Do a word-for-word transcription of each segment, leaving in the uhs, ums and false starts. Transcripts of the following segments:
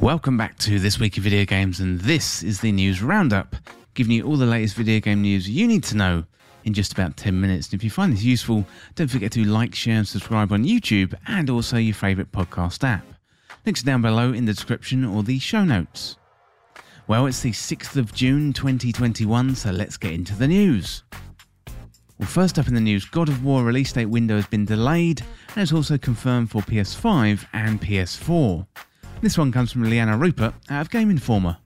Welcome back to This Week in Video Games, and this is the news roundup, giving you all the latest video game news you need to know in just about ten minutes. And if you find this useful, don't forget to like, share and subscribe on YouTube and also your favourite podcast app. Links are down below in the description or the show notes. Well, it's the sixth of June twenty twenty-one, so let's get into the news. Well, first up in the news, God of War release date window has been delayed and is also confirmed for P S five and P S four. This one comes from Liana Rupert out of Game Informer.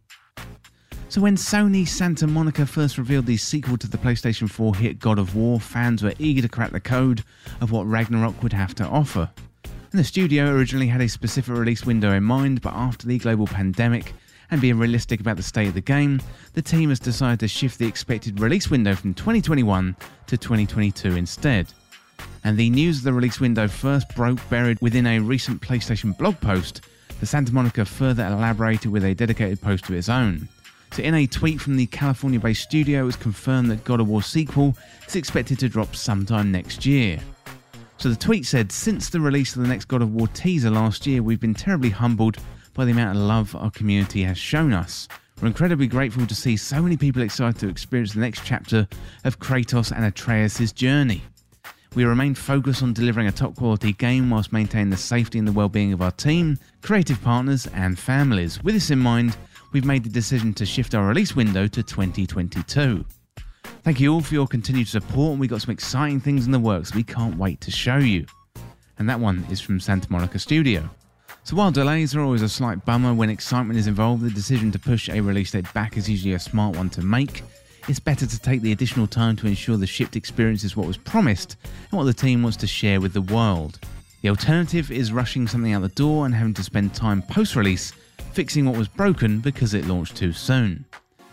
So when Sony's Santa Monica first revealed the sequel to the PlayStation four hit God of War, fans were eager to crack the code of what Ragnarok would have to offer. And the studio originally had a specific release window in mind, but after the global pandemic and being realistic about the state of the game, the team has decided to shift the expected release window from twenty twenty-one to twenty twenty-two instead. And the news of the release window first broke buried within a recent PlayStation blog post, but Santa Monica further elaborated with a dedicated post of its own. So in a tweet from the California-based studio, it was confirmed that God of War sequel is expected to drop sometime next year. So the tweet said, "Since the release of the next God of War teaser last year, we've been terribly humbled by the amount of love our community has shown us. We're incredibly grateful to see so many people excited to experience the next chapter of Kratos and Atreus' journey. We remain focused on delivering a top-quality game whilst maintaining the safety and the well-being of our team, creative partners and families. With this in mind, we've made the decision to shift our release window to twenty twenty-two. Thank you all for your continued support, and we've got some exciting things in the works we can't wait to show you." And that one is from Santa Monica Studio. So while delays are always a slight bummer when excitement is involved, the decision to push a release date back is usually a smart one to make. It's better to take the additional time to ensure the shipped experience is what was promised and what the team wants to share with the world. The alternative is rushing something out the door and having to spend time post-release fixing what was broken because it launched too soon.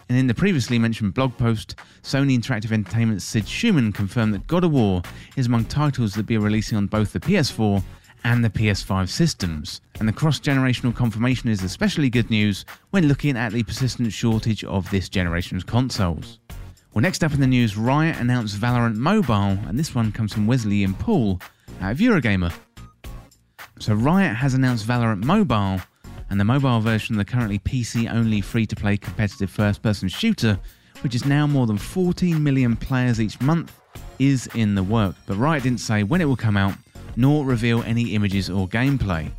And in the previously mentioned blog post, Sony Interactive Entertainment's Sid Shuhman confirmed that God of War is among titles that will be releasing on both the P S four and the P S five systems, and the cross-generational confirmation is especially good news when looking at the persistent shortage of this generation's consoles. Well, next up in the news, Riot announced Valorant Mobile, and this one comes from Wesley and Paul out of Eurogamer. So Riot has announced Valorant Mobile, and the mobile version of the currently P C-only free-to-play competitive first-person shooter, which is now more than fourteen million players each month, is in the work. But Riot didn't say when it will come out, nor reveal any images or gameplay.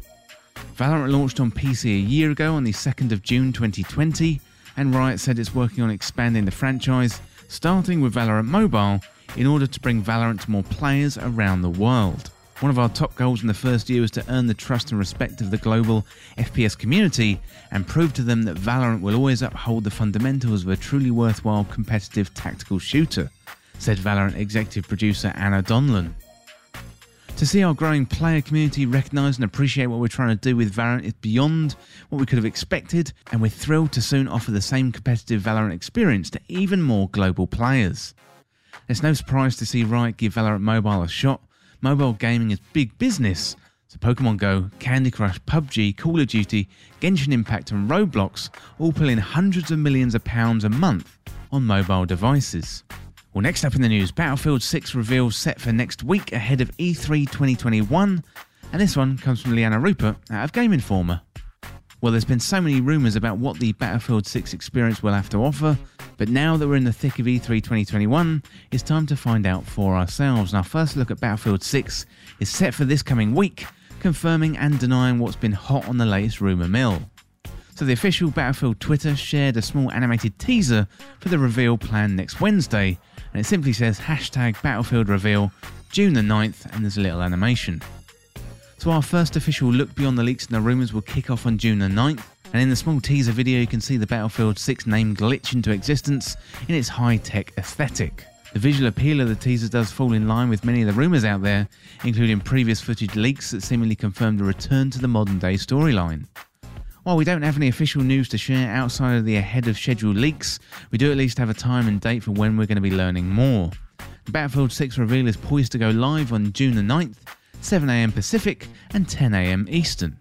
Valorant launched on P C a year ago on the second of June twenty twenty, and Riot said it's working on expanding the franchise, starting with Valorant Mobile, in order to bring Valorant to more players around the world. "One of our top goals in the first year was to earn the trust and respect of the global F P S community and prove to them that Valorant will always uphold the fundamentals of a truly worthwhile competitive tactical shooter," said Valorant executive producer Anna Donlan. "To see our growing player community recognise and appreciate what we're trying to do with Valorant is beyond what we could have expected, and we're thrilled to soon offer the same competitive Valorant experience to even more global players." It's no surprise to see Riot give Valorant Mobile a shot. Mobile gaming is big business, so Pokemon Go, Candy Crush, P U B G, Call of Duty, Genshin Impact and Roblox all pull in hundreds of millions of pounds a month on mobile devices. Well, next up in the news, Battlefield six reveals set for next week ahead of E three twenty twenty-one, and this one comes from Liana Rupert out of Game Informer. Well, there's been so many rumours about what the Battlefield six experience will have to offer, but now that we're in the thick of E three twenty twenty-one, it's time to find out for ourselves. And our first look at Battlefield six is set for this coming week, confirming and denying what's been hot on the latest rumour mill. So the official Battlefield Twitter shared a small animated teaser for the reveal planned next Wednesday, and it simply says hashtag Battlefield reveal June the ninth, and there's a little animation. So our first official look beyond the leaks and the rumours will kick off on June the ninth, and in the small teaser video you can see the Battlefield six name glitch into existence in its high-tech aesthetic. The visual appeal of the teaser does fall in line with many of the rumours out there, including previous footage leaks that seemingly confirmed a return to the modern-day storyline. While we don't have any official news to share outside of the ahead-of-schedule leaks, we do at least have a time and date for when we're going to be learning more. The Battlefield six reveal is poised to go live on June the ninth, seven a m Pacific and ten a m Eastern.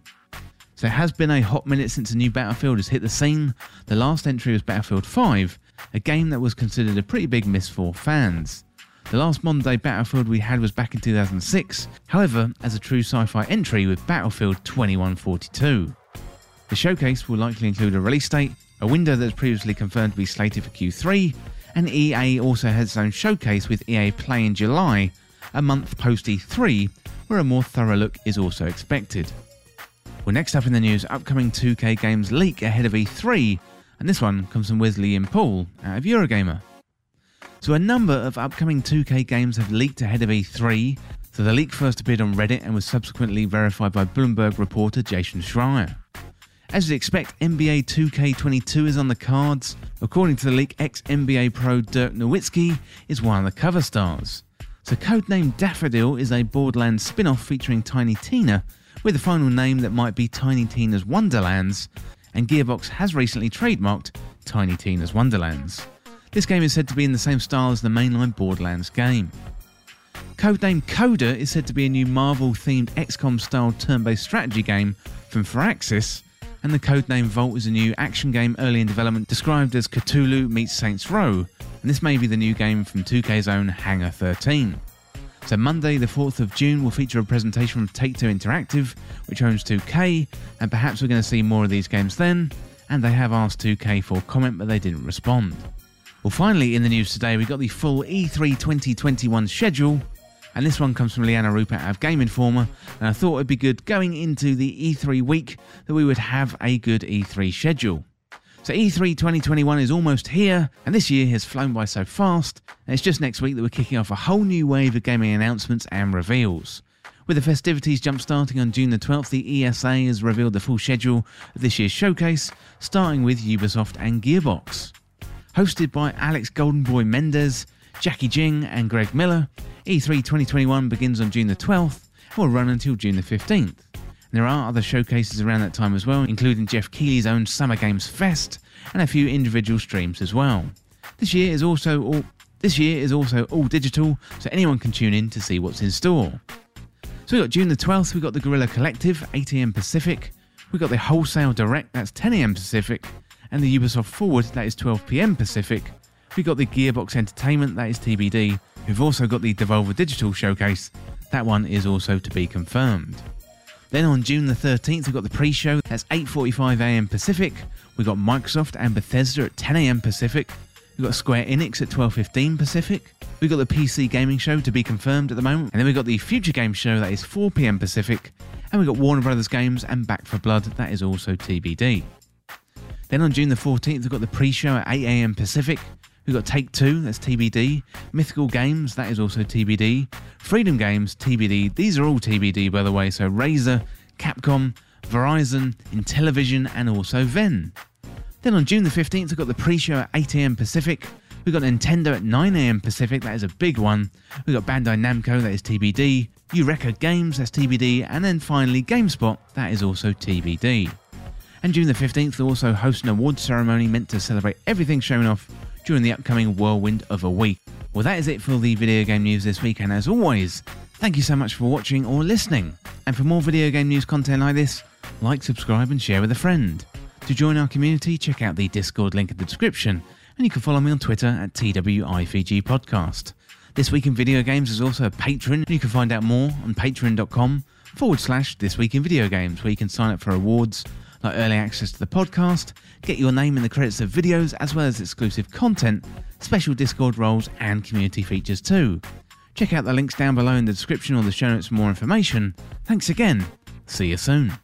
So it has been a hot minute since a new Battlefield has hit the scene. The last entry was Battlefield five, a game that was considered a pretty big miss for fans. The last modern day Battlefield we had was back in two thousand six, however, as a true sci-fi entry with Battlefield twenty-one forty-two. The showcase will likely include a release date, a window that was previously confirmed to be slated for Q three, and E A also has its own showcase with E A Play in July, a month post E three, where a more thorough look is also expected. Well, next up in the news, upcoming two K games leak ahead of E three, and this one comes from Wesley and Paul out of Eurogamer. So a number of upcoming two K games have leaked ahead of E three, so the leak first appeared on Reddit and was subsequently verified by Bloomberg reporter Jason Schreier. As you'd expect, N B A two K twenty-two is on the cards. According to the leak, ex-N B A pro Dirk Nowitzki is one of the cover stars. So codenamed Daffodil is a Borderlands spin-off featuring Tiny Tina, with a final name that might be Tiny Tina's Wonderlands, and Gearbox has recently trademarked Tiny Tina's Wonderlands. This game is said to be in the same style as the mainline Borderlands game. Codenamed Coda is said to be a new Marvel-themed X COM-style turn-based strategy game from Firaxis, and the codename Vault is a new action game early in development described as Cthulhu meets Saints Row, and this may be the new game from two K's own Hangar thirteen. So Monday the fourth of June will feature a presentation from Take-Two Interactive, which owns two K, and perhaps we're going to see more of these games then, and they have asked two K for comment but they didn't respond. Well, finally in the news today we got the full E three twenty twenty-one schedule, and this one comes from Liana Rupert out of Game Informer, and I thought it'd be good going into the E three week that we would have a good E three schedule. So E three twenty twenty-one is almost here, and this year has flown by so fast, and it's just next week that we're kicking off a whole new wave of gaming announcements and reveals. With the festivities jump-starting on June the twelfth, the E S A has revealed the full schedule of this year's showcase, starting with Ubisoft and Gearbox. Hosted by Alex Goldenboy Mendez, Jackie Jing and Greg Miller, E three twenty twenty-one begins on June the twelfth and will run until June the fifteenth. There are other showcases around that time as well, including Jeff Keighley's own Summer Games Fest and a few individual streams as well. This year is also all, this year is also all digital, so anyone can tune in to see what's in store. So we got June the twelfth, we've got the Guerrilla Collective, eight A M Pacific, we've got the Wholesale Direct, that's ten A M Pacific, and the Ubisoft Forward, that is twelve P M Pacific. We've got the Gearbox Entertainment, that is T B D. We've also got the Devolver Digital Showcase, that one is also to be confirmed. Then on June the thirteenth, we've got the pre-show, that's eight forty-five A M Pacific. We've got Microsoft and Bethesda at ten A M Pacific. We've got Square Enix at twelve fifteen Pacific. We've got the P C Gaming Show to be confirmed at the moment. And then we've got the Future Games Show, that is four P M Pacific. And we've got Warner Brothers Games and Back for Blood, that is also T B D. Then on June the fourteenth, we've got the pre-show at eight A M Pacific. We've got Take-Two, that's T B D. Mythical Games, that is also T B D. Freedom Games, T B D. These are all T B D, by the way, so Razer, Capcom, Verizon, Intellivision, and also Venn. Then on June the fifteenth, we've got the pre-show at eight A M Pacific. We've got Nintendo at nine A M Pacific, that is a big one. We've got Bandai Namco, that is T B D. Eureka Games, that's T B D. And then finally GameSpot, that is also T B D. And June the fifteenth, they'll also host an awards ceremony meant to celebrate everything shown off during the upcoming whirlwind of a week. Well, that is it for the video game news this week, and as always, thank you so much for watching or listening. And for more video game news content like this, like, subscribe and share with a friend. To join our community, check out the Discord link in the description, and you can follow me on Twitter at T W I V G Podcast. This Week in Video Games is also a Patreon, and you can find out more on patreon.com forward slash This Week in Video Games, where you can sign up for awards, like early access to the podcast, get your name in the credits of videos, as well as exclusive content, special Discord roles and community features too. Check out the links down below in the description or the show notes for more information. Thanks again, see you soon.